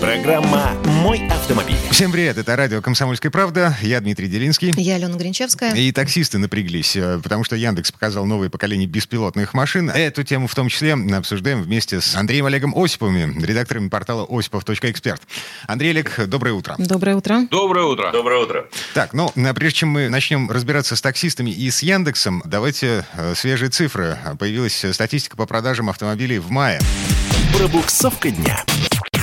Программа «Мой автомобиль». Всем привет, это радио «Комсомольская правда». Я Дмитрий Делинский. Я Алена Гринчевская. И таксисты напряглись, потому что Яндекс показал новое поколение беспилотных машин. Эту тему в том числе обсуждаем вместе с Андреем Олегом Осиповым, редактором портала «Осипов.эксперт». Андрей Олег, доброе утро. Доброе утро. Доброе утро. Доброе утро. Так, ну, прежде чем мы начнем разбираться с таксистами и с Яндексом, давайте свежие цифры. Появилась статистика по продажам автомобилей в мае. Пробуксовка дня.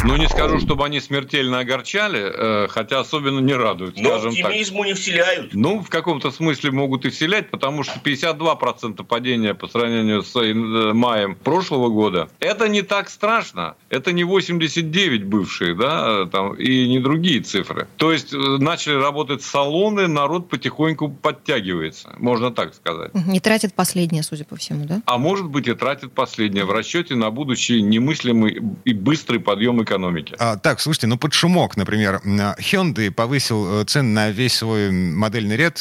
Ну, не скажу, чтобы они смертельно огорчали, хотя особенно не радуют, скажем так. Но оптимизму не вселяют. Ну, в каком-то смысле могут и вселять, потому что 52% падения по сравнению с маем прошлого года. Это не так страшно. Это не 89 бывшие, да, там, и не другие цифры. То есть, начали работать салоны, народ потихоньку подтягивается, можно так сказать. Не тратит последнее, судя по всему, да? А может быть, и тратит последнее в расчете на будущий немыслимый и быстрый подъем экономики. Так, слушайте, ну под шумок, например, Hyundai повысил цены на весь свой модельный ряд,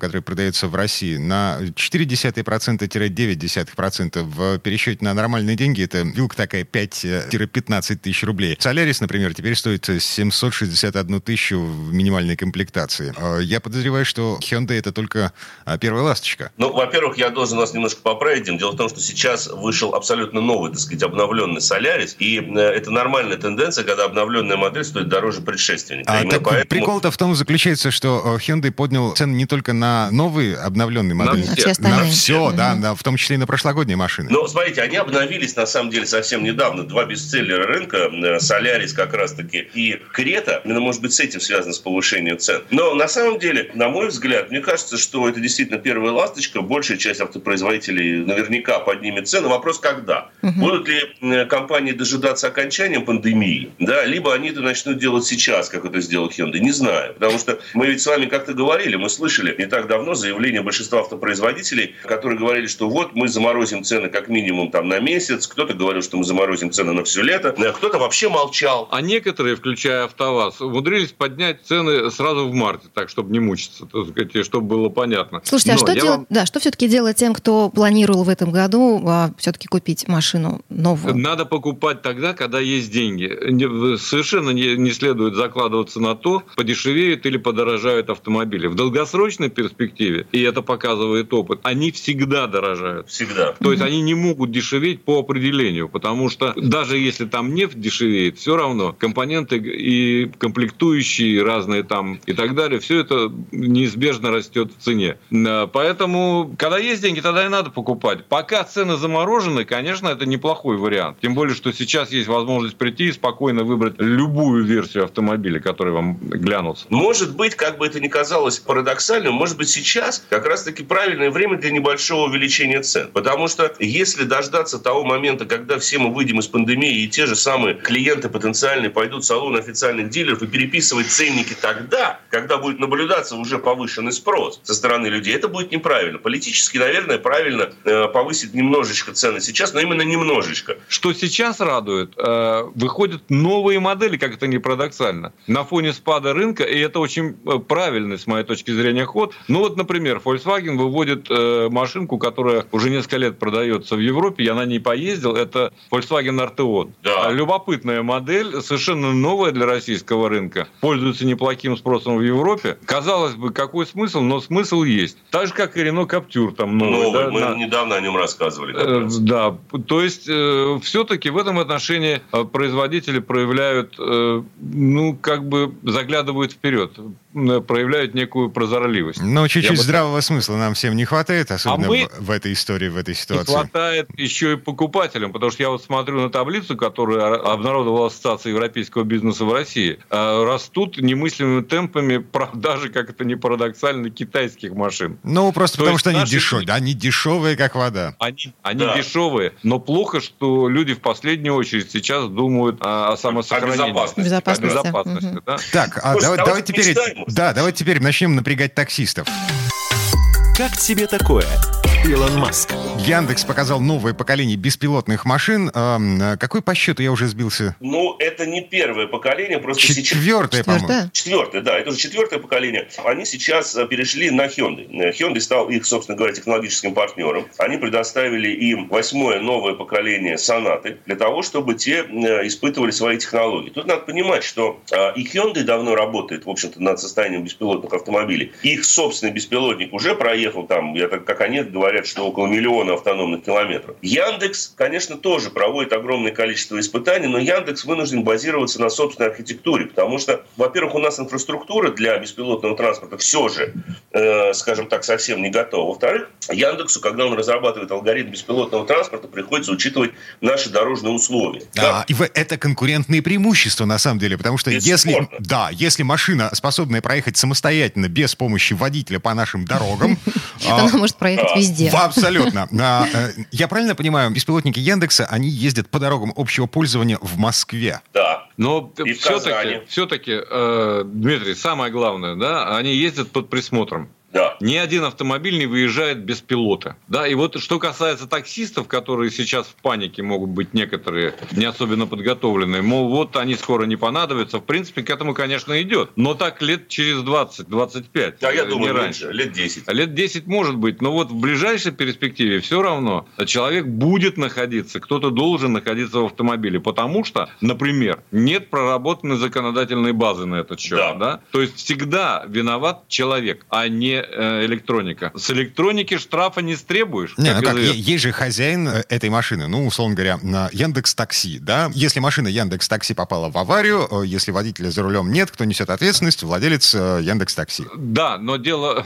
который продается в России, на 0,4%-9%. В пересчете на нормальные деньги это вилка такая 5-15 тысяч рублей. Solaris, например, теперь стоит 761 тысячу в минимальной комплектации. Я подозреваю, что Hyundai это только первая ласточка. Ну, во-первых, я должен вас немножко поправить, Дим. Дело в том, что сейчас вышел абсолютно новый, так сказать, обновленный Solaris, и это нормальная тенденция, когда обновленная модель стоит дороже предшественника. Поэтому... Прикол-то в том заключается, что Hyundai поднял цены не только на новые обновленные модели, на все, да, в том числе и на прошлогодние машины. Но смотрите, они обновились на самом деле совсем недавно. Два бестселлера рынка, Solaris как раз-таки и Creta, может быть, с этим связано с повышением цен. Но на самом деле, на мой взгляд, мне кажется, что это действительно первая ласточка. Большая часть автопроизводителей наверняка поднимет цены. Вопрос, когда? Будут ли компании дожидаться окончания пандемии? Да, либо они это начнут делать сейчас, как это сделал Hyundai, не знаю. Потому что мы ведь с вами как-то говорили, мы слышали не так давно заявление большинства автопроизводителей, которые говорили, что вот мы заморозим цены как минимум там на месяц, кто-то говорил, что мы заморозим цены на все лето, кто-то вообще молчал. А некоторые, включая АвтоВАЗ, умудрились поднять цены сразу в марте, так, чтобы не мучиться, так сказать, чтобы было понятно. Слушайте, что все-таки делать тем, кто планировал в этом году все-таки купить машину новую? Надо покупать тогда, когда есть деньги. Совершенно не следует закладываться на то, подешевеют или подорожают автомобили. В долгосрочной перспективе, и это показывает опыт, они всегда дорожают. Всегда. То есть они не могут дешеветь по определению, потому что даже если там нефть дешевеет, все равно компоненты и комплектующие разные там и так далее, все это неизбежно растет в цене. Поэтому, когда есть деньги, тогда и надо покупать. Пока цены заморожены, конечно, это неплохой вариант. Тем более, что сейчас есть возможность прийти и спокойно выбрать любую версию автомобиля, которая вам глянутся. Может быть, как бы это ни казалось парадоксальным, может быть, сейчас как раз-таки правильное время для небольшого увеличения цен. Потому что если дождаться того момента, когда все мы выйдем из пандемии, и те же самые клиенты потенциальные пойдут в салон официальных дилеров и переписывать ценники тогда, когда будет наблюдаться уже повышенный спрос со стороны людей, это будет неправильно. Политически, наверное, правильно повысить немножечко цены сейчас, но именно немножечко. Что сейчас радует... Выходят новые модели, как это ни парадоксально, на фоне спада рынка, и это очень правильный, с моей точки зрения, ход. Ну вот, например, Volkswagen выводит машинку, которая уже несколько лет продается в Европе, я на ней поездил, это Volkswagen Arteon. Да. Любопытная модель, совершенно новая для российского рынка, пользуется неплохим спросом в Европе. Казалось бы, какой смысл, но смысл есть. Так же, как и Renault Captur там новый. Да, мы недавно о нем рассказывали. Да, то есть все-таки в этом отношении... производители проявляют, заглядывают вперед, проявляют некую прозорливость. Но чуть-чуть здравого смысла нам всем не хватает, особенно в этой истории, в этой ситуации. Не хватает еще и покупателям, потому что я вот смотрю на таблицу, которую обнародовала Ассоциация европейского бизнеса в России. Растут немыслимыми темпами продажи, как это ни парадоксально, китайских машин. Ну, просто потому что они дешевые. Да, они дешевые, как вода. Они дешевые, но плохо, что люди в последнюю очередь сейчас думают о самосохранении. О безопасности. Да? Так, давайте теперь начнем напрягать таксистов. Как тебе такое, Илон Маск? Яндекс показал новое поколение беспилотных машин. Какой по счету, я уже сбился? Ну, это не первое поколение. Просто четвертое, по-моему. Четвертое, да. Это уже четвертое поколение. Они сейчас перешли на Hyundai. Hyundai стал их, собственно говоря, технологическим партнером. Они предоставили им восьмое новое поколение Сонаты для того, чтобы те испытывали свои технологии. Тут надо понимать, что и Hyundai давно работает, в общем-то, над состоянием беспилотных автомобилей. Их собственный беспилотник уже проехал там, как они говорят, что около миллиона автономных километров. Яндекс, конечно, тоже проводит огромное количество испытаний, но Яндекс вынужден базироваться на собственной архитектуре, потому что, во-первых, у нас инфраструктура для беспилотного транспорта все же, скажем так, совсем не готова. Во-вторых, Яндексу, когда он разрабатывает алгоритм беспилотного транспорта, приходится учитывать наши дорожные условия. Да, и это конкурентные преимущества, на самом деле, потому что если машина, способная проехать самостоятельно, без помощи водителя по нашим дорогам... Она может проехать везде. Абсолютно. Я правильно понимаю, беспилотники Яндекса, они ездят по дорогам общего пользования в Москве? Да. Но все-таки, Дмитрий, самое главное, да, они ездят под присмотром. Да. Ни один автомобиль не выезжает без пилота. Да, и вот что касается таксистов, которые сейчас в панике могут быть некоторые, не особенно подготовленные, мол, вот они скоро не понадобятся, в принципе, к этому, конечно, идет. Но так лет через 20-25. Да, я думаю, раньше. Лет 10. Лет 10 может быть, но вот в ближайшей перспективе все равно человек будет находиться, кто-то должен находиться в автомобиле, потому что, например, нет проработанной законодательной базы на этот счет. Да. Да? То есть всегда виноват человек, а не электроника. С электроники штрафа не требуешь. Есть же хозяин этой машины. Ну, условно говоря, Яндекс.Такси, да? Если машина Яндекс.Такси попала в аварию, если водителя за рулем нет, кто несет ответственность? Владелец Яндекс.Такси. Да, но дело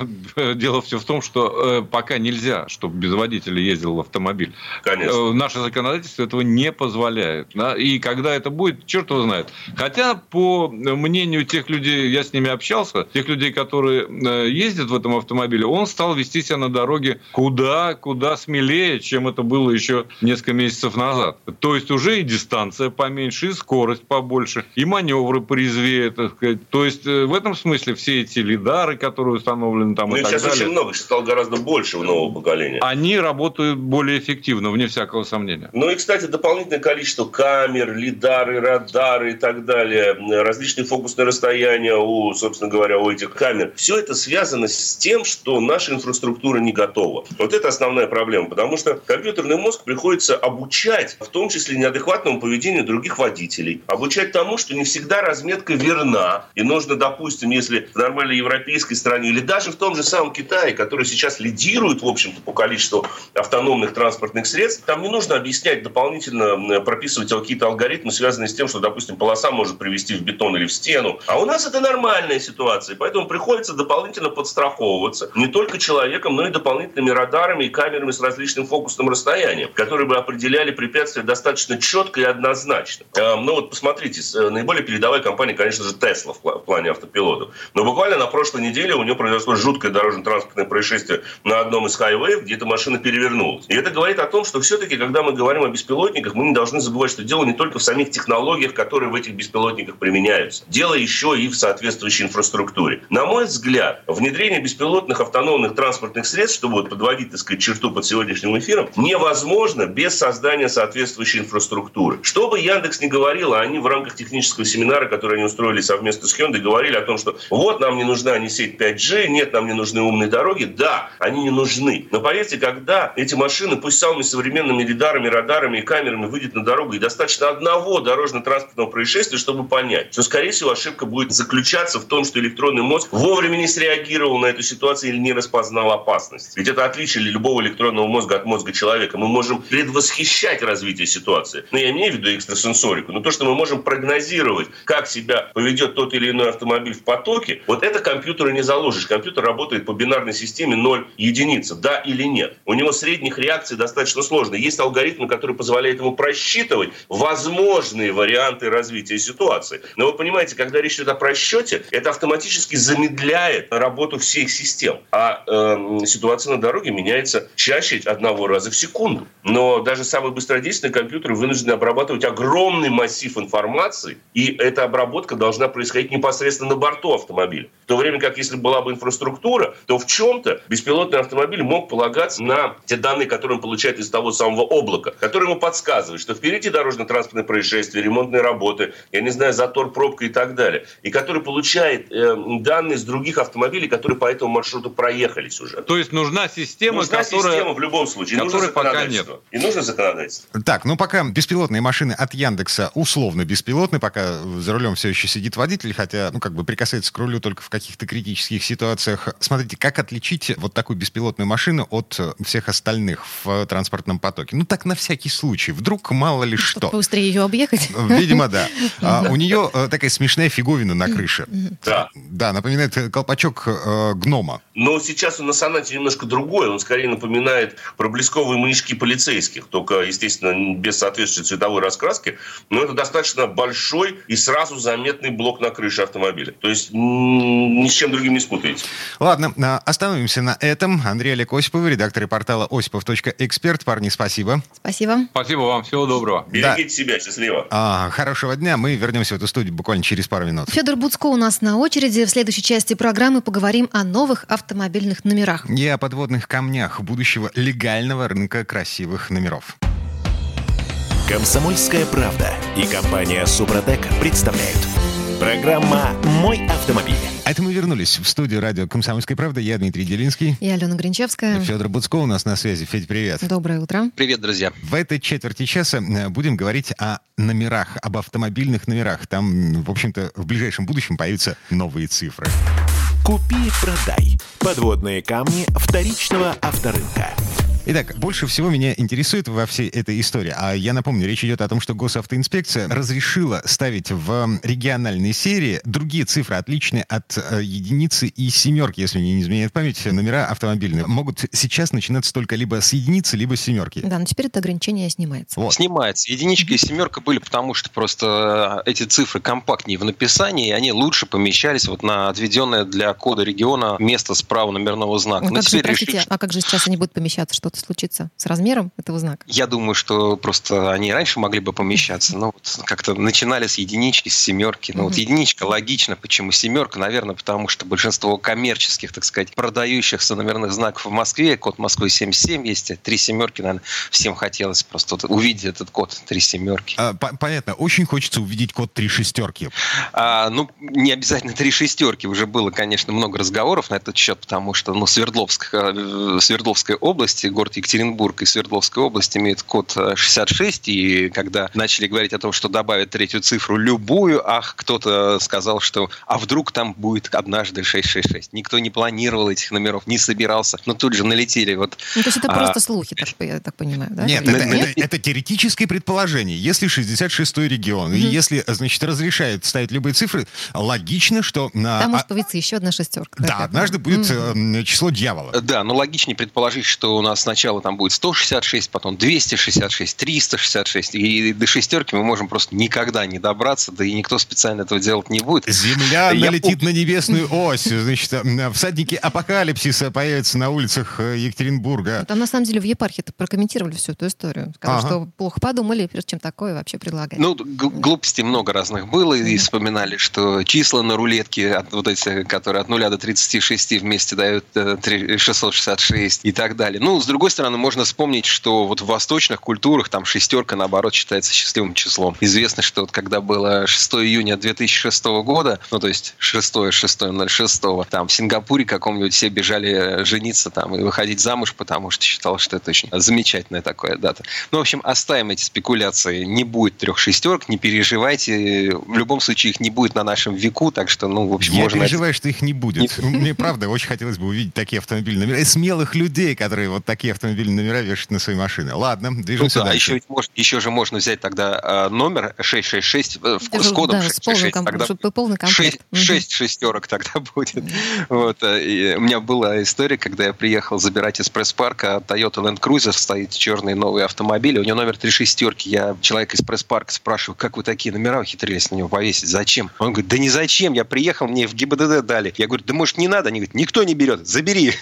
все в том, что пока нельзя, чтобы без водителя ездил автомобиль. Конечно. Наше законодательство этого не позволяет. Да? И когда это будет, черт его знает. Хотя, по мнению тех людей, я с ними общался, тех людей, которые ездят в этом автомобиле, он стал вести себя на дороге куда смелее, чем это было еще несколько месяцев назад. То есть уже и дистанция поменьше, и скорость побольше, и маневры порезвее, так сказать. То есть в этом смысле все эти лидары, которые установлены там, и так сейчас далее. Сейчас очень много, сейчас стало гораздо больше в нового поколения. Они работают более эффективно, вне всякого сомнения. Ну и, кстати, дополнительное количество камер, лидары, радары и так далее, различные фокусные расстояния у этих камер. Все это связано с тем, что наша инфраструктура не готова. Вот это основная проблема, потому что компьютерный мозг приходится обучать, в том числе неадекватному поведению других водителей, обучать тому, что не всегда разметка верна. И нужно, допустим, если в нормальной европейской стране или даже в том же самом Китае, который сейчас лидирует, в общем-то, по количеству автономных транспортных средств, там не нужно объяснять дополнительно, прописывать какие-то алгоритмы, связанные с тем, что, допустим, полоса может привести в бетон или в стену. А у нас это нормальная ситуация, поэтому приходится дополнительно подстраховать. Не только человеком, но и дополнительными радарами и камерами с различным фокусным расстоянием, которые бы определяли препятствия достаточно четко и однозначно. Ну вот посмотрите, наиболее передовая компания, конечно же, Tesla в плане автопилота. Но буквально на прошлой неделе у нее произошло жуткое дорожно-транспортное происшествие на одном из хайвеев, где эта машина перевернулась. И это говорит о том, что все-таки, когда мы говорим о беспилотниках, мы не должны забывать, что дело не только в самих технологиях, которые в этих беспилотниках применяются. Дело еще и в соответствующей инфраструктуре. На мой взгляд, внедрение беспилотных автономных транспортных средств, чтобы вот подводить, так сказать, черту под сегодняшним эфиром, невозможно без создания соответствующей инфраструктуры. Что бы Яндекс ни говорил, а они в рамках технического семинара, который они устроили совместно с Hyundai, говорили о том, что вот нам не нужна ни сеть 5G, нет, нам не нужны умные дороги. Да, они не нужны. Но поверьте, когда эти машины, пусть самыми современными лидарами, радарами и камерами, выйдут на дорогу, и достаточно одного дорожно-транспортного происшествия, чтобы понять, что, скорее всего, ошибка будет заключаться в том, что электронный мозг вовремя не среагировал на эту ситуацию или не распознал опасность. Ведь это отличие любого электронного мозга от мозга человека. Мы можем предвосхищать развитие ситуации. Но я имею в виду экстрасенсорику. Но то, что мы можем прогнозировать, как себя поведет тот или иной автомобиль в потоке, вот это компьютеру не заложишь. Компьютер работает по бинарной системе 0, единица, да или нет. У него средних реакций достаточно сложно. Есть алгоритмы, которые позволяют ему просчитывать возможные варианты развития ситуации. Но вы понимаете, когда речь идет о просчете, это автоматически замедляет работу всех систем. А ситуация на дороге меняется чаще одного раза в секунду. Но даже самые быстродейственные компьютеры вынуждены обрабатывать огромный массив информации, и эта обработка должна происходить непосредственно на борту автомобиля. В то время как, если была бы инфраструктура, то в чем-то беспилотный автомобиль мог полагаться на те данные, которые он получает из того самого облака, которые ему подсказывают, что впереди дорожно-транспортное происшествие, ремонтные работы, я не знаю, затор, пробка и так далее, и который получает данные с других автомобилей, которые по этому маршруту проехались уже. То есть нужна система, в любом случае, которой пока нет. И нужно законодательство. Так, ну пока беспилотные машины от Яндекса условно беспилотны, пока за рулем все еще сидит водитель, хотя, прикасается к рулю только в каких-то критических ситуациях. Смотрите, как отличить вот такую беспилотную машину от всех остальных в транспортном потоке? Ну так на всякий случай, вдруг мало ли что. Быстрее ее объехать? Видимо, да. У нее такая смешная фиговина на крыше. Да. Да, напоминает колпачок гнома. Но сейчас он на сонате немножко другой, он скорее напоминает проблесковые маячки полицейских, только, естественно, без соответствующей цветовой раскраски, но это достаточно большой и сразу заметный блок на крыше автомобиля. То есть ни с чем другим не спутаете. Ладно, остановимся на этом. Андрей Олег Осипов, редактор портала Осипов.эксперт. Парни, спасибо. Спасибо. Спасибо вам, всего доброго. Берегите себя, счастливо. Хорошего дня, мы вернемся в эту студию буквально через пару минут. Федор Буцко у нас на очереди. В следующей части программы поговорим о новых автомобильных номерах. И о подводных камнях будущего легального рынка красивых номеров. «Комсомольская правда» и компания «Супротек» представляют. Программа «Мой автомобиль». А это мы вернулись в студию радио «Комсомольская правда». Я Дмитрий Делинский. Я Алена Гринчевская. Федор Буцко у нас на связи. Федь, привет. Доброе утро. Привет, друзья. В этой четверти часа будем говорить о номерах, об автомобильных номерах. Там, в общем-то, в ближайшем будущем появятся новые цифры. Купи-продай. Подводные камни вторичного авторынка. Итак, больше всего меня интересует во всей этой истории, а я напомню, речь идет о том, что госавтоинспекция разрешила ставить в региональной серии другие цифры, отличные от единицы и семерки, если не изменяет память, номера автомобильные. Могут сейчас начинаться только либо с единицы, либо с семерки. Да, но теперь это ограничение снимается. Вот. Снимается. Единичка и семерка были, потому что просто эти цифры компактнее в написании, и они лучше помещались вот на отведенное для кода региона место справа номерного знака. Ну, как же сейчас они будут помещаться, что случится с размером этого знака? Я думаю, что просто они раньше могли бы помещаться, но вот как-то начинали с единички, с семерки. Но вот единичка логично, почему семерка? Наверное, потому что большинство коммерческих, так сказать, продающихся номерных знаков в Москве, код Москвы 77 есть, 3 семерки, наверное, всем хотелось просто вот увидеть этот код 3 семерки. Понятно, очень хочется увидеть код 3 шестерки. Не обязательно 3 шестерки, уже было, конечно, много разговоров на этот счет, потому что, Свердловская область, город Екатеринбург и Свердловская область имеют код 66, и когда начали говорить о том, что добавят третью цифру любую, кто-то сказал, что вдруг там будет однажды 666. Никто не планировал этих номеров, не собирался, но тут же налетели. То есть это просто слухи, я так понимаю, да? Нет, это теоретическое предположение. Если 66-й регион, и если, разрешают ставить любые цифры, логично, что... Там может появиться еще одна шестерка. Да, однажды будет число дьявола. Да, но логичнее предположить, что у нас сначала там будет 166, потом 266, 366. И до шестерки мы можем просто никогда не добраться, да и никто специально этого делать не будет. Земля налетит на небесную ось. Всадники апокалипсиса появятся на улицах Екатеринбурга. Там, на самом деле, в епархии-то прокомментировали всю эту историю. Сказали, что плохо подумали, прежде чем такое вообще предлагать. Глупостей много разных было. И вспоминали, что числа на рулетке, вот эти, которые от 0 до 36 вместе дают 666 и так далее. С другой стороны, можно вспомнить, что вот в восточных культурах там шестерка, наоборот, считается счастливым числом. Известно, что когда было 6 июня 2006 года, то есть 6.06.06, там в Сингапуре каком-нибудь все бежали жениться там и выходить замуж, потому что считалось, что это очень замечательная такая дата. В общем, оставим эти спекуляции. Не будет 3 шестерок, не переживайте. В любом случае, их не будет на нашем веку, так что, можно... Я переживаю, что их не будет. Мне, правда, очень хотелось бы увидеть такие автомобильные номера. Смелых людей, которые вот такие автомобильные номера вешать на свои машины. Ладно, движемся дальше. Еще можно взять тогда номер 666 с кодом 666. 6 шестерок тогда будет. Вот. И у меня была история, когда я приехал забирать из пресс-парка Toyota Land Cruiser, стоит черный новый автомобиль, у него номер 3 шестерки. Я человека из пресс-парка спрашиваю, как вы такие номера ухитрились на него повесить, зачем? Он говорит, да не зачем, я приехал, мне в ГИБДД дали. Я говорю, да может не надо? Они говорят, никто не берет, забери.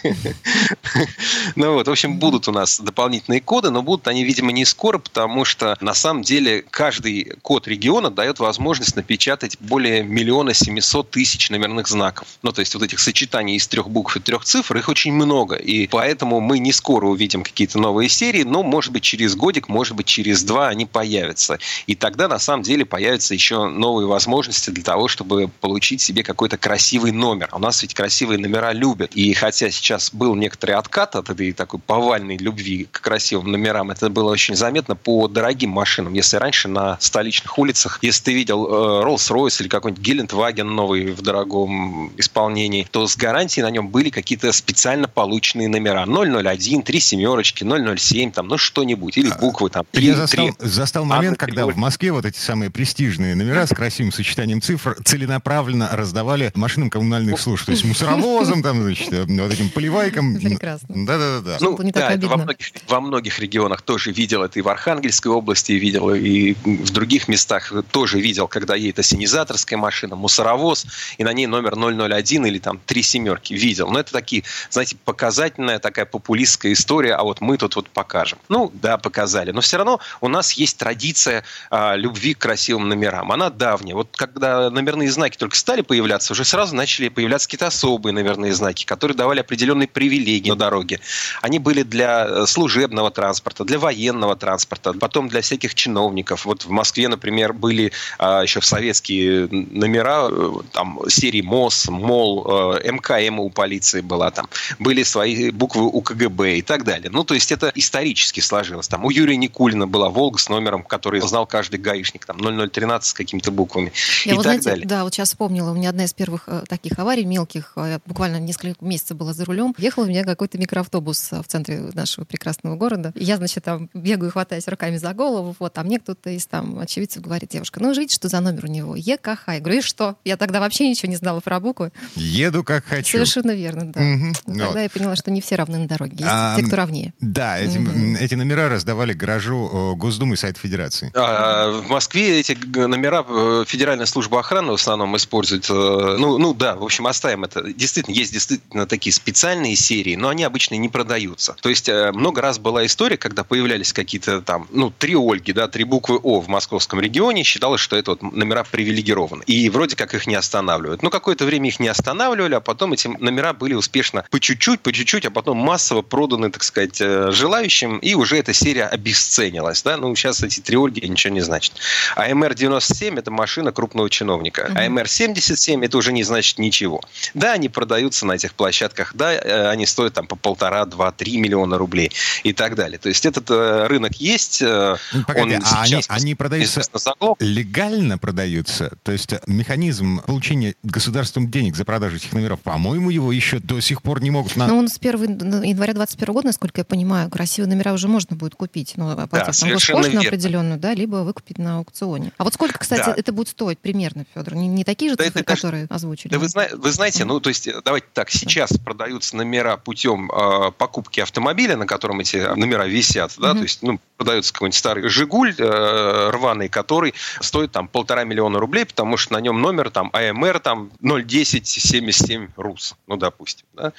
Ну вот, в общем, будут у нас дополнительные коды, но будут они, видимо, не скоро, потому что на самом деле каждый код региона дает возможность напечатать более 1 700 000 номерных знаков. Ну, то есть вот этих сочетаний из 3 букв и 3 цифр, их очень много, и поэтому мы не скоро увидим какие-то новые серии, но, может быть, через годик, может быть, через 2 они появятся. И тогда, на самом деле, появятся еще новые возможности для того, чтобы получить себе какой-то красивый номер. У нас ведь красивые номера любят. И хотя сейчас был некоторый откат от этой такой повальной любви к красивым номерам, это было очень заметно по дорогим машинам. Если раньше на столичных улицах, если ты видел Rolls-Royce или какой-нибудь Гелендваген новый в дорогом исполнении, то с гарантией на нем были какие-то специально полученные номера. 001, 3 семерочки, 007, там, ну что-нибудь. Или буквы там. 3, я застал момент, когда в Москве вот эти самые престижные номера с красивым сочетанием цифр целенаправленно раздавали машинам коммунальных служб. То есть мусоровозом, там, значит, вот этим поливайкам. Прекрасно. Да-да-да. Ну, да, это во многих регионах тоже видел. Это и в Архангельской области видел, и в других местах тоже видел, когда едет ассенизаторская машина, мусоровоз, и на ней номер 001 или там 3 семерки видел. Но это такие, знаете, показательная такая популистская история, а вот мы тут вот покажем. Ну, да, показали. Но все равно у нас есть традиция любви к красивым номерам. Она давняя. Вот когда номерные знаки только стали появляться, уже сразу начали появляться какие-то особые номерные знаки, которые давали определенные привилегии на дороге. Они были для служебного транспорта, для военного транспорта, потом для всяких чиновников. Вот в Москве, например, были еще в советские номера там, серии МОС, МОЛ, МКМ у полиции была там. Были свои буквы у КГБ и так далее. Ну, то есть это исторически сложилось. Там у Юрия Никулина была «Волга» с номером, который знал каждый гаишник, там 0013 с какими-то буквами и вот, так знаете, далее. Да, вот сейчас вспомнила, у меня одна из первых таких аварий мелких, я буквально несколько месяцев была за рулем, ехал у меня какой-то микроавтобус в центре нашего прекрасного города. Я, значит, там бегаю, хватаясь руками за голову, вот, а мне кто-то из там очевидцев говорит, девушка, ну, видите, что за номер у него? ЕКХ. Я говорю, и что? Я тогда вообще ничего не знала про буквы. Еду как хочу. Совершенно верно, да. Угу. Тогда я поняла, что не все равны на дороге. Есть те, кто равнее. Да, эти номера раздавали гаражу Госдумы и Совет Федерации. В Москве эти номера Федеральная служба охраны в основном использует. Ну да, в общем, оставим это. Действительно, есть действительно такие специальные серии, но они обычно не продаются. То есть много раз была история, когда появлялись какие-то там, ну, 3 Ольги, да, 3 буквы О в московском регионе, считалось, что это вот номера привилегированы. И вроде как их не останавливают. Но какое-то время их не останавливали, а потом эти номера были успешно по чуть-чуть, а потом массово проданы, так сказать, желающим, и уже эта серия обесценилась. Да? Ну, сейчас эти 3 Ольги ничего не значат. А МР-97 – это машина крупного чиновника. А МР-77 – это уже не значит ничего. Да, они продаются на этих площадках, да, они стоят там по 1,5, 2, 3 миллиона рублей и так далее. То есть этот рынок есть. Погоди, он сейчас они продаются легально продаются? То есть механизм получения государством денег за продажу этих номеров, по-моему, его еще до сих пор не могут... Ну, он с 1 января 2021 года, насколько я понимаю, красивые номера уже можно будет купить. Ну, оплатив там госкошлину определенную, да, либо выкупить на аукционе. А вот сколько, кстати, это будет стоить примерно, Федор? Не такие же цифры, которые озвучили? Да, вы знаете, ну, то есть, давайте так, сейчас продаются номера путем покупки автомобиля, на котором эти номера висят, да, то есть, ну, продается какой-нибудь старый «Жигуль» рваный, который стоит там 1,5 миллиона рублей, потому что на нем номер там АМР там 01077 РУС, ну, допустим, да.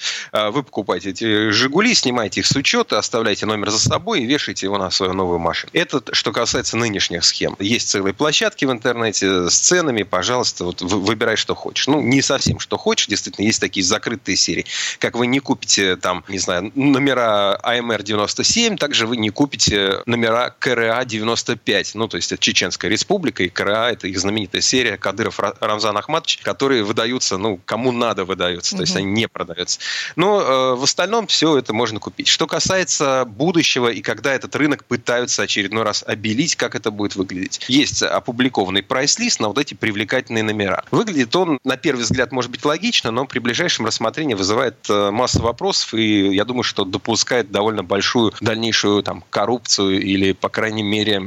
Вы покупаете эти «Жигули», снимаете их с учета, оставляете номер за собой и вешаете его на свою новую машину. Это что касается нынешних схем. Есть целые площадки в интернете с ценами, пожалуйста, вот выбирай, что хочешь. Ну, не совсем, что хочешь, действительно, есть такие закрытые серии. Как вы не купите там, не знаю, номера АМР-97, также вы не купите номера КРА-95. Ну, то есть это Чеченская республика, и КРА – это их знаменитая серия Кадыров Рамзан Ахматович, которые выдаются, ну, кому надо выдаются, то есть они не продаются. Но в остальном все это можно купить. Что касается будущего и когда этот рынок пытаются очередной раз обелить, как это будет выглядеть. Есть опубликованный прайс-лист на вот эти привлекательные номера. Выглядит он, на первый взгляд, может быть логично, но при ближайшем рассмотрении вызывает массу вопросов, и я думаю, что допускается допускает довольно большую дальнейшую там, коррупцию или, по крайней мере,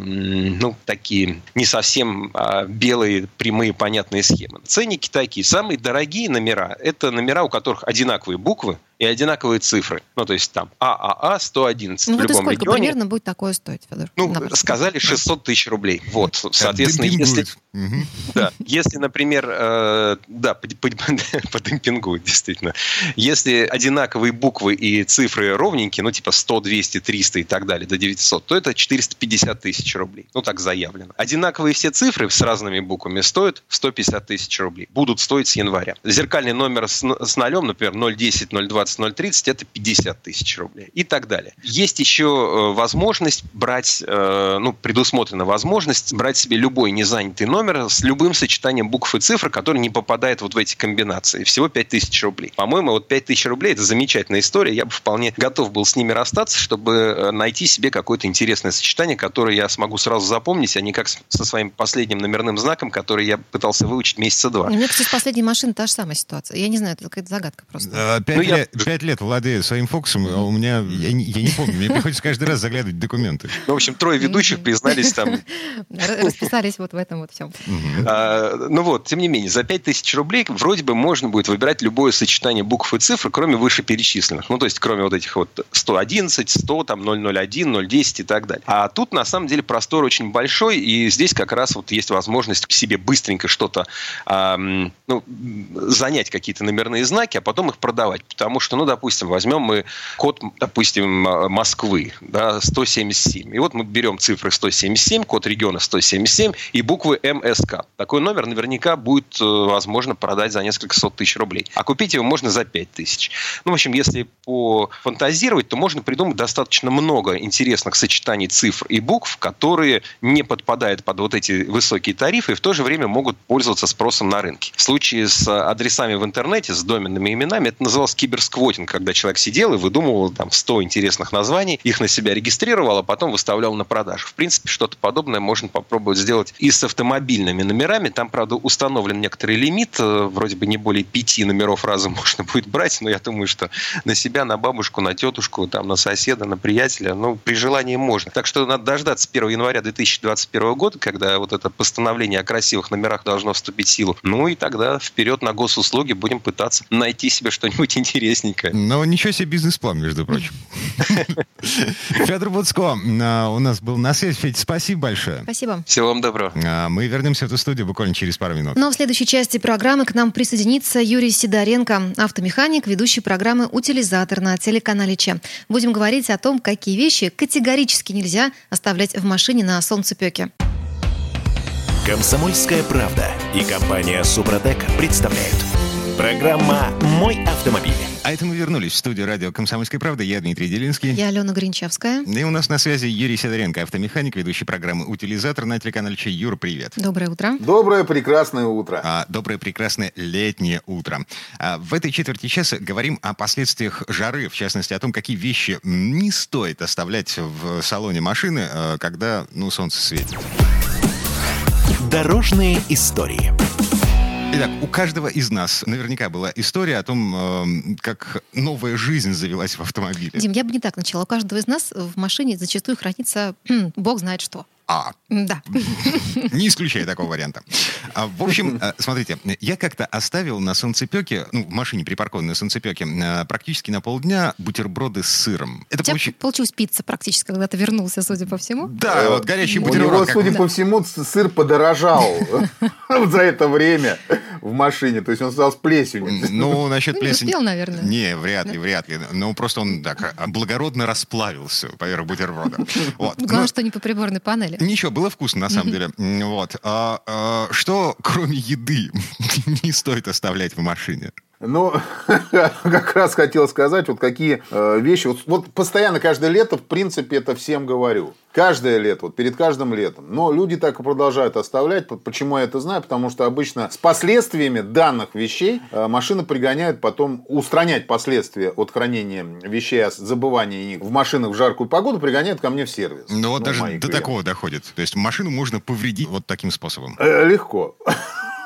такие не совсем белые, прямые, понятные схемы. Ценники такие. Самые дорогие номера – это номера, у которых одинаковые буквы и одинаковые цифры. Ну, то есть там ААА-111 в любом регионе. Ну, вот и сколько примерно будет такое стоить, Федор? Ну, сказали 600 тысяч рублей. Вот, соответственно, если... Да, если, например, подемпингует, действительно. Если одинаковые буквы и цифры ровненькие, ну, типа 100, 200, 300 и так далее, до 900, то это 450 тысяч рублей. Ну, так заявлено. Одинаковые все цифры с разными буквами стоят 150 тысяч рублей. Будут стоить с января. Зеркальный номер с нулем, например, 010, 020, 030, это 50 тысяч рублей и так далее. Есть еще возможность брать, предусмотрена возможность брать себе любой незанятый номер с любым сочетанием букв и цифр, который не попадает вот в эти комбинации. Всего 5 тысяч рублей. По-моему, вот 5 тысяч рублей – это замечательная история. Я бы вполне готов был с ними расстаться, чтобы найти себе какое-то интересное сочетание, которое я смогу сразу запомнить, а не как со своим последним номерным знаком, который я пытался выучить месяца два. Мне, кстати, с последней машиной та же самая ситуация. Я не знаю, это какая-то загадка просто. 5 лет владею своим фокусом, а у меня... Я не помню, мне приходится каждый раз заглядывать в документы. Ну, в общем, 3 ведущих признались там... Расписались вот в этом вот всем. Тем не менее, за 5 тысяч рублей вроде бы можно будет выбирать любое сочетание букв и цифр, кроме вышеперечисленных. Ну, то есть, кроме вот этих вот 111, 100, там, 001, 010 и так далее. А тут, на самом деле, простор очень большой, и здесь как раз вот есть возможность себе быстренько что-то, занять какие-то номерные знаки, а потом их продавать. Потому что, допустим, возьмем мы код, допустим, Москвы, да, 177. И вот мы берем цифры 177, код региона 177 и буквы МСК. Такой номер наверняка будет возможно продать за несколько сот тысяч рублей. А купить его можно за 5 тысяч. Ну, в общем, если пофантазировать, то можно придумать достаточно много интересных сочетаний цифр и букв, которые не подпадают под вот эти высокие тарифы и в то же время могут пользоваться спросом на рынке. В случае с адресами в интернете, с доменными именами, это называлось киберсквотинг, когда человек сидел и выдумывал там 100 интересных названий, их на себя регистрировал, а потом выставлял на продажу. В принципе, что-то подобное можно попробовать сделать и с автомобильными номерами. Там, правда, установлен некоторый лимит, вроде бы не более 5 номеров разом можно будет брать, но я думаю, что на себя, на бабушку, на тетушку, там, на соседа, на приятеля, при желании можно. Так что надо дождаться 1 января 2021 года, когда вот это постановление о красивых номерах должно вступить в силу. Ну и тогда вперед на госуслуги будем пытаться найти себе что-нибудь интересненькое. Ну, ничего себе бизнес-план, между прочим. Федор Буцко у нас был на связи. Федь, спасибо большое. Спасибо. Всего вам доброго. Мы вернемся в эту студию буквально через пару минут. Но в следующей части программы к нам присоединится Юрий Сидоренко, автомеханик, ведущий программы «Утилизатор» на телеканале Че. Будем говорить о том, какие вещи категорически нельзя оставлять в машине на солнцепеке. «Комсомольская правда» и компания «Супротек» представляют. Программа «Мой автомобиль». А это мы вернулись в студию радио «Комсомольская правда». Я Дмитрий Делинский. Я Алена Гринчевская. И у нас на связи Юрий Сидоренко, автомеханик, ведущий программы «Утилизатор» на телеканале Че. Юр, привет. Доброе утро. Доброе прекрасное утро. Доброе прекрасное летнее утро. В этой четверти часа говорим о последствиях жары, в частности, о том, какие вещи не стоит оставлять в салоне машины, когда, солнце светит. Дорожные истории. Итак, у каждого из нас наверняка была история о том, как новая жизнь завелась в автомобиле. Дим, я бы не так начала. У каждого из нас в машине зачастую хранится бог знает что. Да. Не исключая такого варианта. В общем, смотрите, я как-то оставил на солнцепеке, в машине припаркованной на солнцепеке, практически на полдня бутерброды с сыром. Это получилась пицца практически, когда ты вернулся, судя по всему. Да, вот горячий бутерброд. Судя по всему, сыр подорожал за это время в машине. То есть он стал с плесенью. Ну, насчет плесени... Не успел, наверное. Не, вряд ли. Ну, просто он так благородно расплавился поверх бутерброда. Главное, что не по приборной панели. Ничего, было вкусно, на самом деле. Вот. Что, кроме еды, не стоит оставлять в машине? Как раз хотел сказать, вот какие вещи. Вот постоянно, каждое лето, в принципе, это всем говорю. Каждое лето, вот перед каждым летом. Но люди так и продолжают оставлять. Почему я это знаю? Потому что обычно с последствиями данных вещей машины пригоняют потом устранять последствия от хранения вещей, забывания их в машинах в жаркую погоду, пригоняют ко мне в сервис. Ну, вот даже до такого доходит. То есть машину можно повредить вот таким способом. Легко.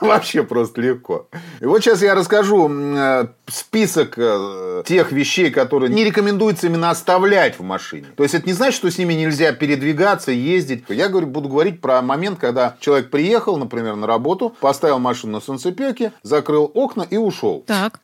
Вообще просто легко. И вот сейчас я расскажу список тех вещей, которые не рекомендуется именно оставлять в машине. То есть это не значит, что с ними нельзя передвигаться, ездить. Я буду говорить про момент, когда человек приехал, например, на работу, поставил машину на солнцепёке, закрыл окна и ушел. Так.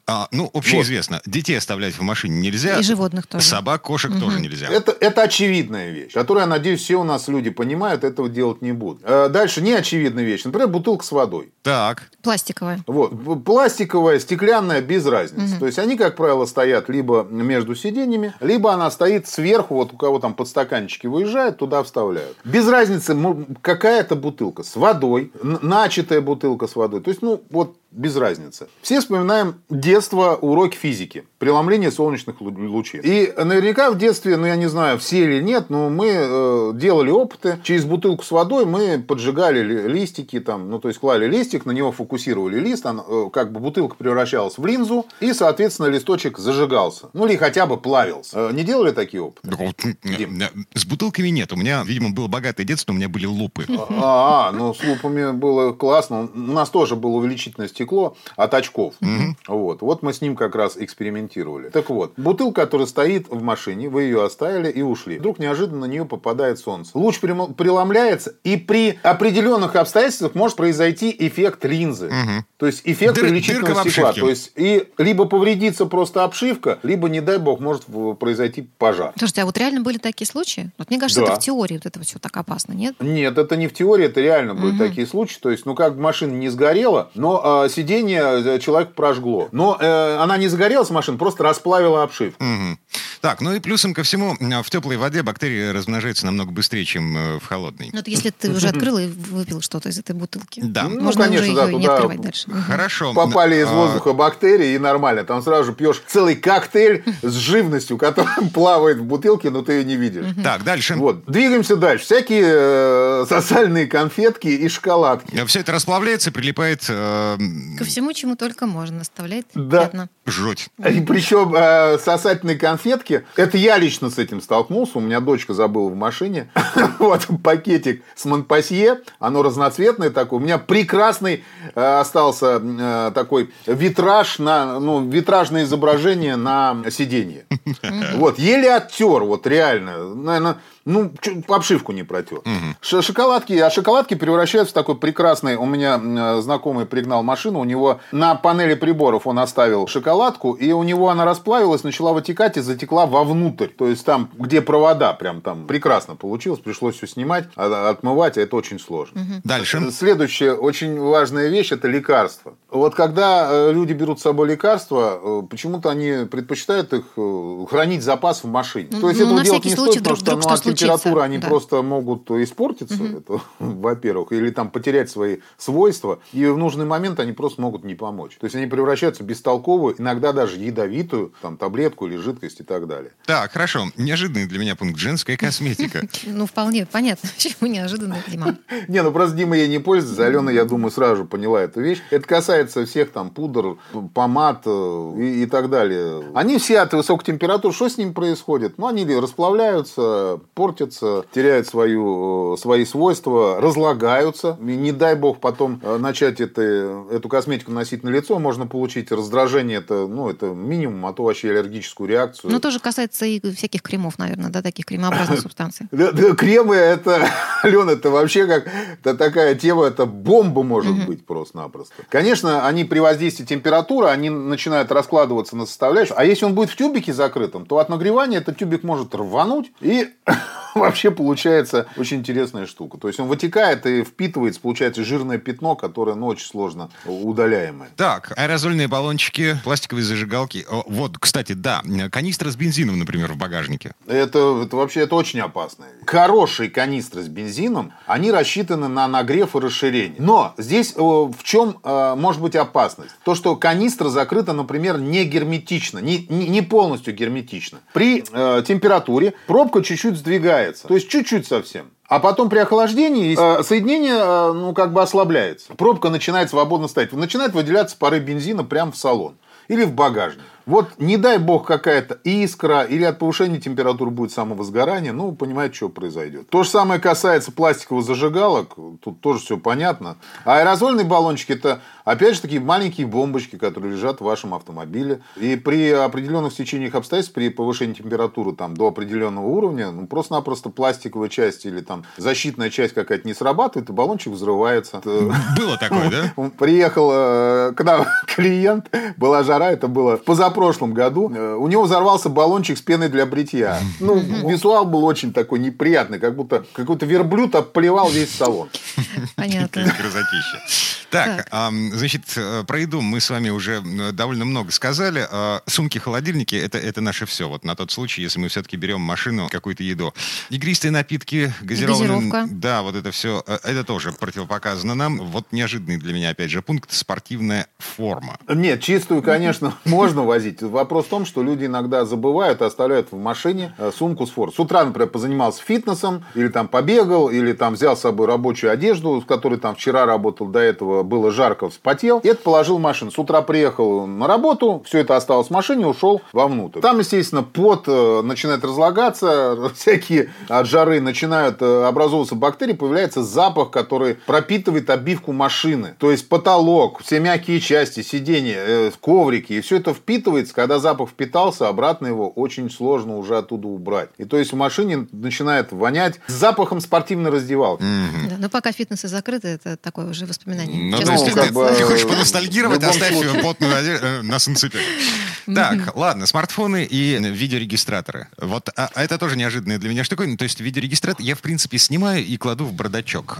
Общеизвестно, детей оставлять в машине нельзя. И животных тоже. Собак, кошек тоже нельзя. Это очевидная вещь, которую, я надеюсь, все у нас люди понимают, этого делать не будут. Дальше неочевидная вещь. Например, бутылка с водой. Так. Пластиковая. Вот. Пластиковая, стеклянная, без разницы. То есть они, как правило, стоят либо между сиденьями, либо она стоит сверху, вот у кого там подстаканчики выезжают, туда вставляют. Без разницы, какая-то бутылка с водой, начатая бутылка с водой. То есть, без разницы. Все вспоминаем детство, уроки физики, преломление солнечных лучей. И наверняка в детстве, я не знаю, все или нет, но мы делали опыты. Через бутылку с водой мы поджигали листики, клали листик, на него фокусировали лист, бутылка превращалась в линзу, и, соответственно, листочек зажигался. Или хотя бы плавился. Не делали такие опыты? С бутылками нет. У меня, видимо, было богатое детство, у меня были лупы. С лупами было классно. У нас тоже было увеличительное стекло от очков. Вот мы с ним как раз экспериментировали. Так вот, бутылка, которая стоит в машине, вы ее оставили и ушли. Вдруг неожиданно на нее попадает солнце. Луч преломляется, и при определенных обстоятельствах может произойти эффект линзы. То есть эффект увеличительного стекла. То есть и либо повредится просто обшивка, либо, не дай бог, может произойти пожар. Слушайте, реально были такие случаи? Мне кажется, это в теории это все так опасно, нет? Нет, это не в теории, это реально были такие случаи. То есть, машина не сгорела, но сиденье человека прожгло. Но она не загорелась, машина просто расплавила обшивку. Так, и плюсом ко всему, в теплой воде бактерии размножаются намного быстрее, чем в холодной. Это если ты уже открыл и выпил что-то из этой бутылки. Да. Можно конечно, уже ее не открывать дальше. Хорошо. Попали из воздуха бактерии, и нормально. Там сразу же пьешь целый коктейль с живностью, которая плавает в бутылке, но ты ее не видишь. Так, дальше. Двигаемся дальше. Всякие сосальные конфетки и шоколадки. Все это расплавляется, прилипает... Ко всему, чему только можно. Оставляет пятна. Жуть. И причем сосательные конфетки. Это я лично с этим столкнулся. У меня дочка забыла в машине. Пакетик с Монпасье. Оно разноцветное такое. У меня прекрасный остался такой витраж на... витражное изображение на сиденье. Еле оттер. Реально. Наверное... обшивку не протер. Шоколадки, шоколадки превращаются в такой прекрасный... У меня знакомый пригнал машину, у него на панели приборов он оставил шоколадку, и у него она расплавилась, начала вытекать и затекла вовнутрь. То есть там, где провода, прям там прекрасно получилось, пришлось все снимать, отмывать, а это очень сложно. Дальше. Следующая очень важная вещь – это лекарства. Когда люди берут с собой лекарства, почему-то они предпочитают их хранить запас в машине. То есть этого делать не стоит, потому что оно отличается. Температура, они просто могут испортиться, это, во-первых, или там потерять свои свойства, и в нужный момент они просто могут не помочь. То есть они превращаются в бестолковую, иногда даже ядовитую таблетку или жидкость и так далее. Так, хорошо. Неожиданный для меня пункт — женская косметика. Вполне понятно, почему неожиданный, Дима. Просто Дима ей не пользуется, Алена, я думаю, сразу же поняла эту вещь. Это касается всех пудр, помад и так далее. Они все от высокой температуры, что с ним происходит? Они расплавляются, портятся, теряют свои свойства, разлагаются. И не дай бог потом начать эту косметику носить на лицо, можно получить раздражение, это минимум, а то вообще аллергическую реакцию. Тоже касается и всяких кремов, наверное, таких кремообразных субстанций. Кремы, это, Алена, это вообще такая тема, это бомба может быть просто-напросто. Конечно, они при воздействии температуры, они начинают раскладываться на составляющие. А если он будет в тюбике закрытым, то от нагревания этот тюбик может рвануть, и вообще получается очень интересная штука. То есть он вытекает и впитывается, получается жирное пятно, которое очень сложно удаляемое. Так, аэрозольные баллончики, пластиковые зажигалки. Кстати, да, канистра с бензином, например, в багажнике. Это вообще очень опасно. Хорошие канистры с бензином, они рассчитаны на нагрев и расширение. Но здесь в чем может быть опасность? То, что канистра закрыта, например, не герметично, не полностью герметично. При температуре пробка чуть-чуть сдвигается. То есть чуть-чуть совсем. А потом при охлаждении соединение ослабляется. Пробка начинает свободно стоять. Начинает выделяться пары бензина прямо в салон или в багажник. Вот не дай бог какая-то искра или от повышения температуры будет самовозгорание, ну, понимаете, что произойдет. То же самое касается пластиковых зажигалок, тут тоже все понятно. А аэрозольные баллончики – это, опять же, такие маленькие бомбочки, которые лежат в вашем автомобиле. И при определенных стечениях обстоятельств, при повышении температуры там, до определенного уровня, ну, просто-напросто пластиковая часть или там защитная часть какая-то не срабатывает, и баллончик взрывается. Было такое, да? Приехал к нам клиент, была жара, это было в позапрошлом году. У него взорвался баллончик с пеной для бритья. Ну, визуал был очень такой неприятный, как будто какой-то верблюд обплевал весь салон. Понятно. Какая красотища. Так, значит, про еду мы с вами уже довольно много сказали. Сумки-холодильники – это наше все. Вот на тот случай, если мы все-таки берем машину, какую-то еду. Игристые напитки, газировка. Да, вот это все. Это тоже противопоказано нам. Вот неожиданный для меня, опять же, пункт – спортивная форма. Нет, чистую, конечно, можно возить. Вопрос в том, что люди иногда забывают и оставляют в машине сумку с формой. С утра, например, позанимался фитнесом, или там побегал, или там взял с собой рабочую одежду, с которой там вчера работал, до этого было жарко, вспотел. Это положил в машину. С утра приехал на работу, все это осталось в машине, ушел вовнутрь. Там, естественно, пот начинает разлагаться, всякие от жары начинают образовываться бактерии, появляется запах, который пропитывает обивку машины. То есть потолок, все мягкие части, сиденья, коврики, и все это впитывается. Когда запах впитался, обратно его очень сложно уже оттуда убрать. И то есть в машине начинает вонять с запахом спортивной раздевалки. Mm-hmm. Да, но пока фитнесы закрыты, это такое уже воспоминание. Ну, то есть ты хочешь поностальгировать, оставь потную одежду на санцепе. Так, ладно, смартфоны и видеорегистраторы. Вот, а это тоже неожиданная для меня штуковина. То есть видеорегистратор я, в принципе, снимаю и кладу в бардачок.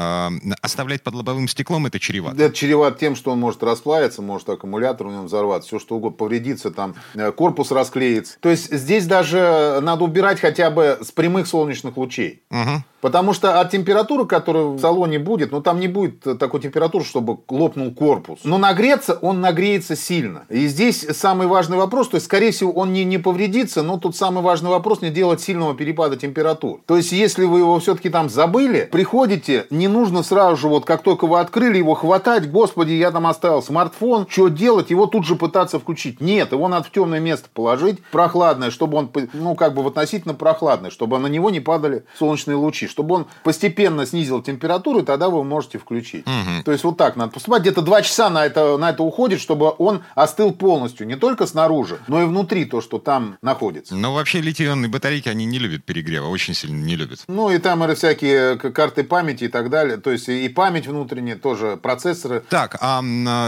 Оставлять под лобовым стеклом – это чревато. Это чревато тем, что он может расплавиться, может аккумулятор у него взорваться, все что угодно повредится, там корпус расклеится. То есть здесь даже надо убирать хотя бы с прямых солнечных лучей. Угу. Потому что от температуры, которая в салоне будет, ну там не будет такой температуры, чтобы лопнул корпус. Но нагреться он нагреется сильно. И здесь самый важный вопрос, то есть, скорее всего, он не повредится, но тут самый важный вопрос – не делать сильного перепада температур. То есть, если вы его все-таки там забыли, приходите, не нужно сразу же, вот как только вы открыли его, хватать, господи, я там оставил смартфон, что делать, его тут же пытаться включить. Нет, его надо в темное место положить, прохладное, чтобы он, ну как бы в относительно прохладное, чтобы на него не падали солнечные лучи, чтобы он постепенно снизил температуру, и тогда вы можете включить. Угу. То есть вот так надо поступать. Где-то 2 часа на это уходит, чтобы он остыл полностью. Не только снаружи, но и внутри то, что там находится. Но вообще литий-ионные батарейки, они не любят перегрева, очень сильно не любят. Ну и там всякие карты памяти и так далее. То есть и память внутренняя, тоже процессоры. Так, а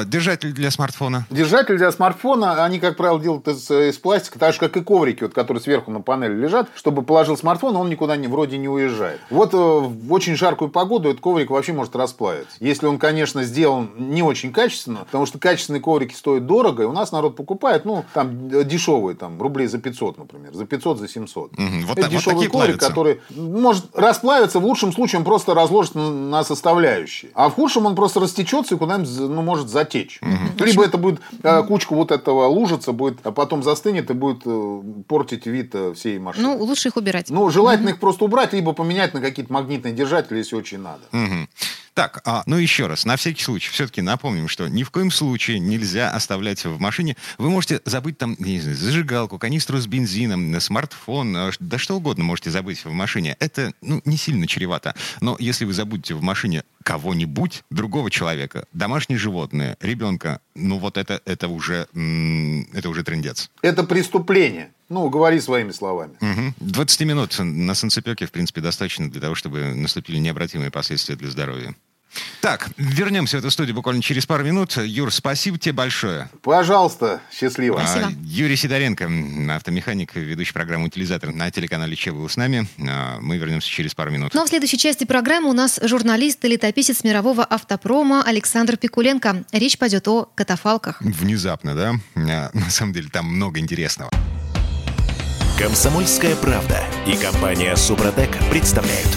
держатель для смартфона? Держатель для смартфона, они, как правило, делают из пластика, так же, как и коврики, вот, которые сверху на панели лежат, чтобы положил смартфон, он никуда вроде не уезжает. Вот в очень жаркую погоду этот коврик вообще может расплавиться. Если он, конечно, сделан не очень качественно, потому что качественные коврики стоят дорого, и у нас народ покупает, ну, там, дешевые, там, рублей за 500, например, за 500, за 700. Угу. Вот это дешевый вот коврик, который может расплавиться, в лучшем случае он просто разложится на составляющие, а в худшем он просто растечется и куда-нибудь, ну, может затечь. Угу. Либо это будет кучка вот этого лужица, будет, а потом застынет и будет портить вид всей машины. Ну, лучше их убирать. Ну, желательно их просто убрать, либо поменять на какие-то магнитные держатели, если очень надо. Угу. Так, ну еще раз, на всякий случай, все-таки напомним, что ни в коем случае нельзя оставлять в машине. Вы можете забыть там, не знаю, зажигалку, канистру с бензином, смартфон, да что угодно можете забыть в машине. Это, ну, не сильно чревато. Но если вы забудете в машине кого-нибудь, другого человека, домашнее животное, ребенка, ну вот это уже трындец. Это преступление. Ну, говори своими словами. Угу. 20 минут на санцепёке, в принципе, достаточно для того, чтобы наступили необратимые последствия для здоровья. Так, вернемся в эту студию буквально через пару минут. Юр, спасибо тебе большое. Пожалуйста, счастливо. Спасибо. Юрий Сидоренко, автомеханик, ведущий программы «Утилизатор» на телеканале Че, был с нами. Мы вернемся через пару минут. Ну а в следующей части программы у нас журналист и летописец мирового автопрома Александр Пикуленко. Речь пойдет о катафалках. Внезапно, да? На самом деле там много интересного. «Комсомольская правда» и компания «Супротек» представляют.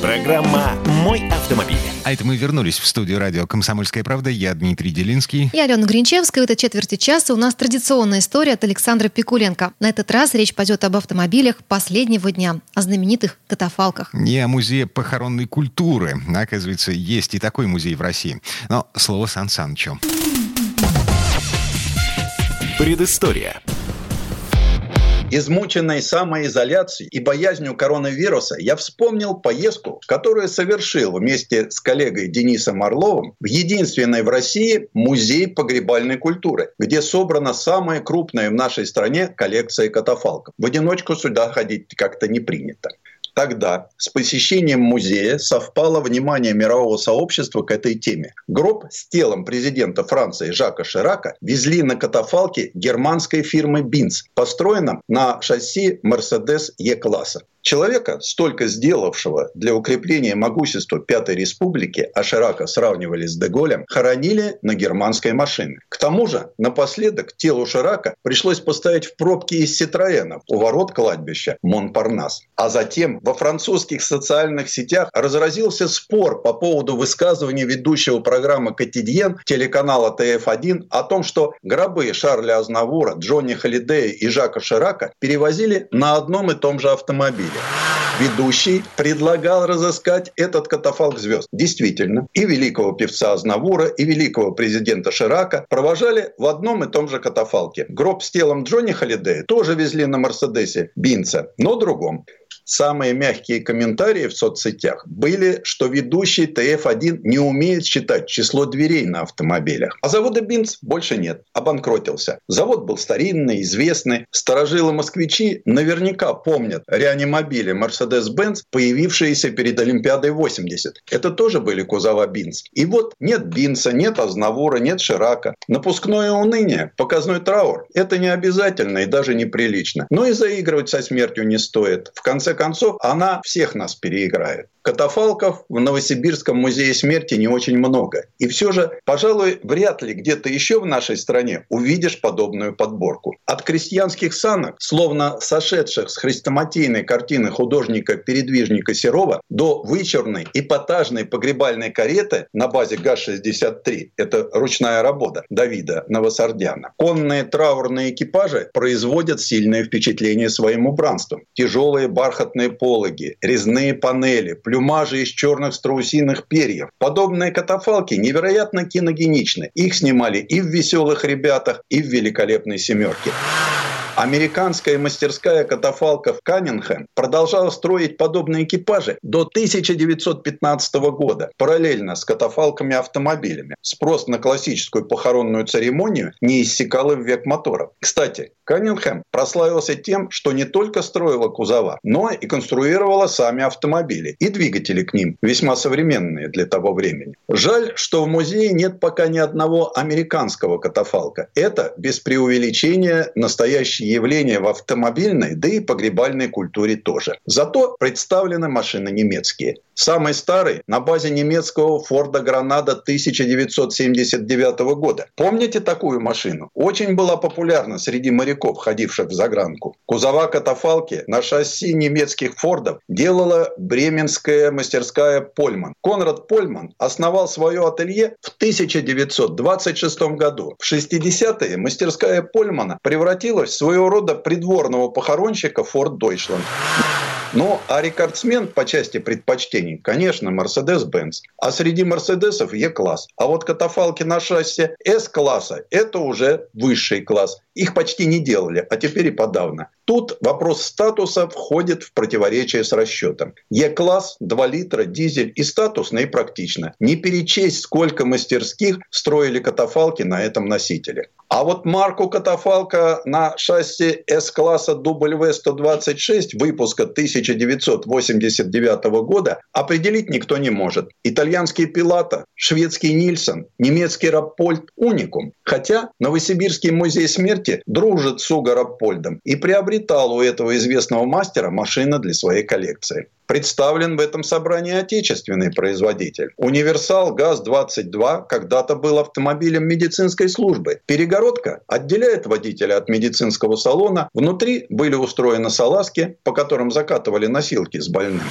Программа «Мой автомобиль». А это мы вернулись в студию радио «Комсомольская правда». Я Дмитрий Делинский. Я Алена Гринчевская. В этой четверти часа у нас традиционная история от Александра Пикуленко. На этот раз речь пойдет об автомобилях последнего дня, о знаменитых катафалках. И о музее похоронной культуры. Оказывается, есть и такой музей в России. Но слово Сан Санычу. Предыстория. измученной самоизоляцией и боязнью коронавируса, я вспомнил поездку, которую совершил вместе с коллегой Денисом Орловым в единственный в России музей погребальной культуры, где собрана самая крупная в нашей стране коллекция катафалков. В одиночку сюда ходить как-то не принято. Тогда с посещением музея совпало внимание мирового сообщества к этой теме. Гроб с телом президента Франции Жака Ширака везли на катафалке германской фирмы «Бинц», построенном на шасси «Мерседес Е-класса». Человека, столько сделавшего для укрепления могущества Пятой Республики, а Ширака сравнивали с Деголем, хоронили на германской машине. К тому же, напоследок, телу Ширака пришлось поставить в пробке из «Ситроэна» у ворот кладбища Монпарнас. А затем во французских социальных сетях разразился спор по поводу высказывания ведущего программы «Котидьен» телеканала ТФ1 о том, что гробы Шарля Азнавура, Джонни Холлидея и Жака Ширака перевозили на одном и том же автомобиле. Ведущий предлагал разыскать этот катафалк звезд. Действительно, и великого певца Азнавура, и великого президента Ширака провожали в одном и том же катафалке. Гроб с телом Джонни Холлидея тоже везли на «Мерседесе» Бинца, но другом. Самые мягкие комментарии в соцсетях были, что ведущий ТФ1 не умеет считать число дверей на автомобилях. А завода «Бинц» больше нет, обанкротился. Завод был старинный, известный. Старожилы-москвичи наверняка помнят реанимобили «Мерседес-Бенц», появившиеся перед Олимпиадой 80. Это тоже были кузова «Бинц». И вот нет «Бинца», нет «Азнавура», нет «Ширака». Напускное уныние, показной траур – это не обязательно и даже неприлично. Но и заигрывать со смертью не стоит. В конце концов, она всех нас переиграет. Катафалков в Новосибирском музее смерти не очень много. И все же, пожалуй, вряд ли где-то еще в нашей стране увидишь подобную подборку. От крестьянских санок, словно сошедших с хрестоматийной картины художника-передвижника Серова, до вычурной эпатажной погребальной кареты на базе ГАЗ-63, это ручная работа Давида Новосардяна, конные траурные экипажи производят сильное впечатление своим убранством. Тяжелые бархатные пологи, резные панели, плюмажи из черных страусиных перьев. Подобные катафалки невероятно киногеничны. Их снимали и в «Веселых ребятах», и в «Великолепной семерке». Американская мастерская катафалков Кеннингем продолжала строить подобные экипажи до 1915 года, параллельно с катафалками-автомобилями. Спрос на классическую похоронную церемонию не иссякал и в век моторов. Кстати, Кеннингем прославился тем, что не только строила кузова, но и конструировала сами автомобили и двигатели к ним, весьма современные для того времени. Жаль, что в музее нет пока ни одного американского катафалка. Это, без преувеличения, настоящий явления в автомобильной, да и погребальной культуре тоже. Зато представлены машины немецкие. Самый старый на базе немецкого «Форда Гранада» 1979 года. Помните такую машину? Очень была популярна среди моряков, ходивших в загранку. Кузова катафалки на шасси немецких «Фордов» делала бременская мастерская «Польман». Конрад Польман основал свое ателье в 1926 году. В 60-е мастерская «Польмана» превратилась в своего рода придворного похоронщика «Форд Дойчланд». Ну, а рекордсмен по части предпочтений, конечно, «Мерседес-Бенц». А среди «Мерседесов» Е-класс. А вот катафалки на шасси С-класса – это уже высший класс. Их почти не делали, а теперь и подавно. Тут вопрос статуса входит в противоречие с расчетом. Е-класс, 2 литра, дизель и статусно, и практично. Не перечесть, сколько мастерских строили катафалки на этом носителе. А вот марку катафалка на шасси С-класса W126 выпуска 1989 года определить никто не может. Итальянский Пилата, шведский Нильсон, немецкий Раппольд – уникум. Хотя Новосибирский музей смерти дружит с Уго Раппольдом и приобретал у этого известного мастера машины для своей коллекции. Представлен в этом собрании отечественный производитель. «Универсал ГАЗ-22» когда-то был автомобилем медицинской службы. Перегородка отделяет водителя от медицинского салона. Внутри были устроены салазки, по которым закатывали носилки с больным.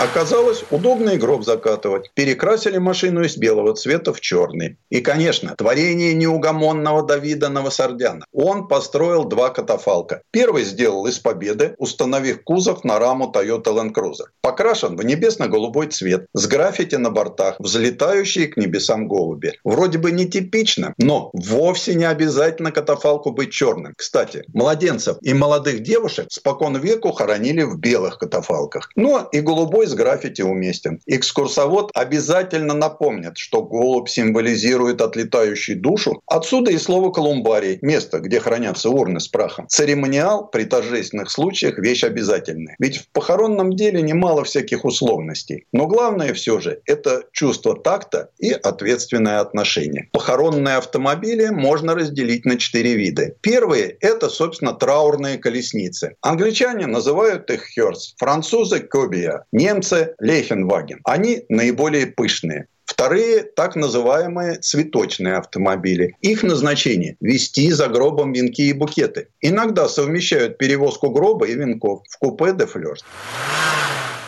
Оказалось, удобно и гроб закатывать. Перекрасили машину из белого цвета в черный. И, конечно, творение неугомонного Давида Новосардяна. Он построил 2 катафалка. Первый сделал из «Победы», установив кузов на раму Toyota Land Cruiser. Cruiser покрашен в небесно-голубой цвет, с граффити на бортах, взлетающие к небесам голуби. Вроде бы нетипично, но вовсе не обязательно катафалку быть черным. Кстати, младенцев и молодых девушек спокон веку хоронили в белых катафалках. Но и голубой с граффити уместен. Экскурсовод обязательно напомнит, что голубь символизирует отлетающую душу. Отсюда и слово «колумбарий» — место, где хранятся урны с прахом. Церемониал при торжественных случаях — вещь обязательная. Ведь в похоронном деле немало всяких условностей. Но главное все же — это чувство такта и ответственное отношение. Похоронные автомобили можно разделить на 4 вида. Первые — это, собственно, траурные колесницы. Англичане называют их «хёрс», французы — «кобия», немцы — «лейхенваген». Они наиболее пышные. Вторые – так называемые цветочные автомобили. Их назначение – везти за гробом венки и букеты. Иногда совмещают перевозку гроба и венков в купе де флёрс.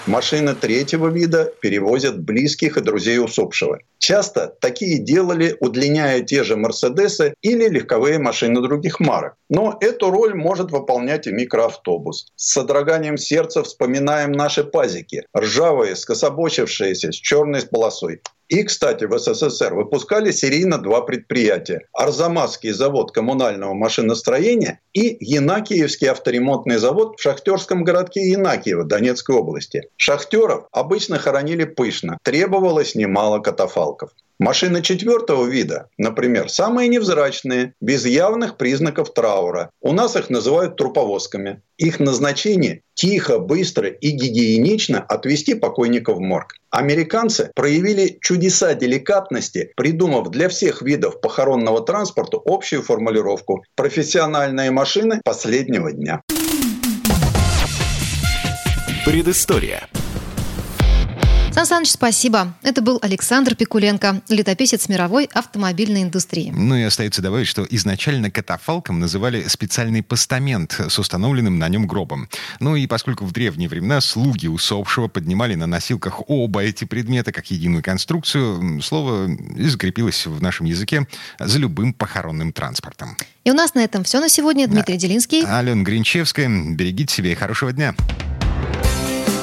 Машины третьего вида перевозят близких и друзей усопшего. Часто такие делали, удлиняя те же «Мерседесы» или легковые машины других марок. Но эту роль может выполнять и микроавтобус. С содроганием сердца вспоминаем наши пазики, ржавые, скособочившиеся, с черной полосой. И, кстати, в СССР выпускали серийно 2 предприятия – Арзамасский завод коммунального машиностроения и Янакиевский авторемонтный завод в шахтерском городке Янакиево Донецкой области. Шахтеров обычно хоронили пышно, требовалось немало катафалков. Машины четвертого вида, например, самые невзрачные, без явных признаков траура. У нас их называют труповозками. Их назначение – тихо, быстро и гигиенично отвезти покойника в морг. Американцы проявили чудеса деликатности, придумав для всех видов похоронного транспорта общую формулировку «профессиональные машины последнего дня». Предыстория. Сан Саныч, спасибо. Это был Александр Пикуленко, летописец мировой автомобильной индустрии. Ну и остается добавить, что изначально катафалком называли специальный постамент с установленным на нем гробом. Ну и поскольку в древние времена слуги усопшего поднимали на носилках оба эти предмета как единую конструкцию, слово закрепилось в нашем языке за любым похоронным транспортом. И у нас на этом все на сегодня. Дмитрий Делинский. Алена Гринчевская. Берегите себя и хорошего дня.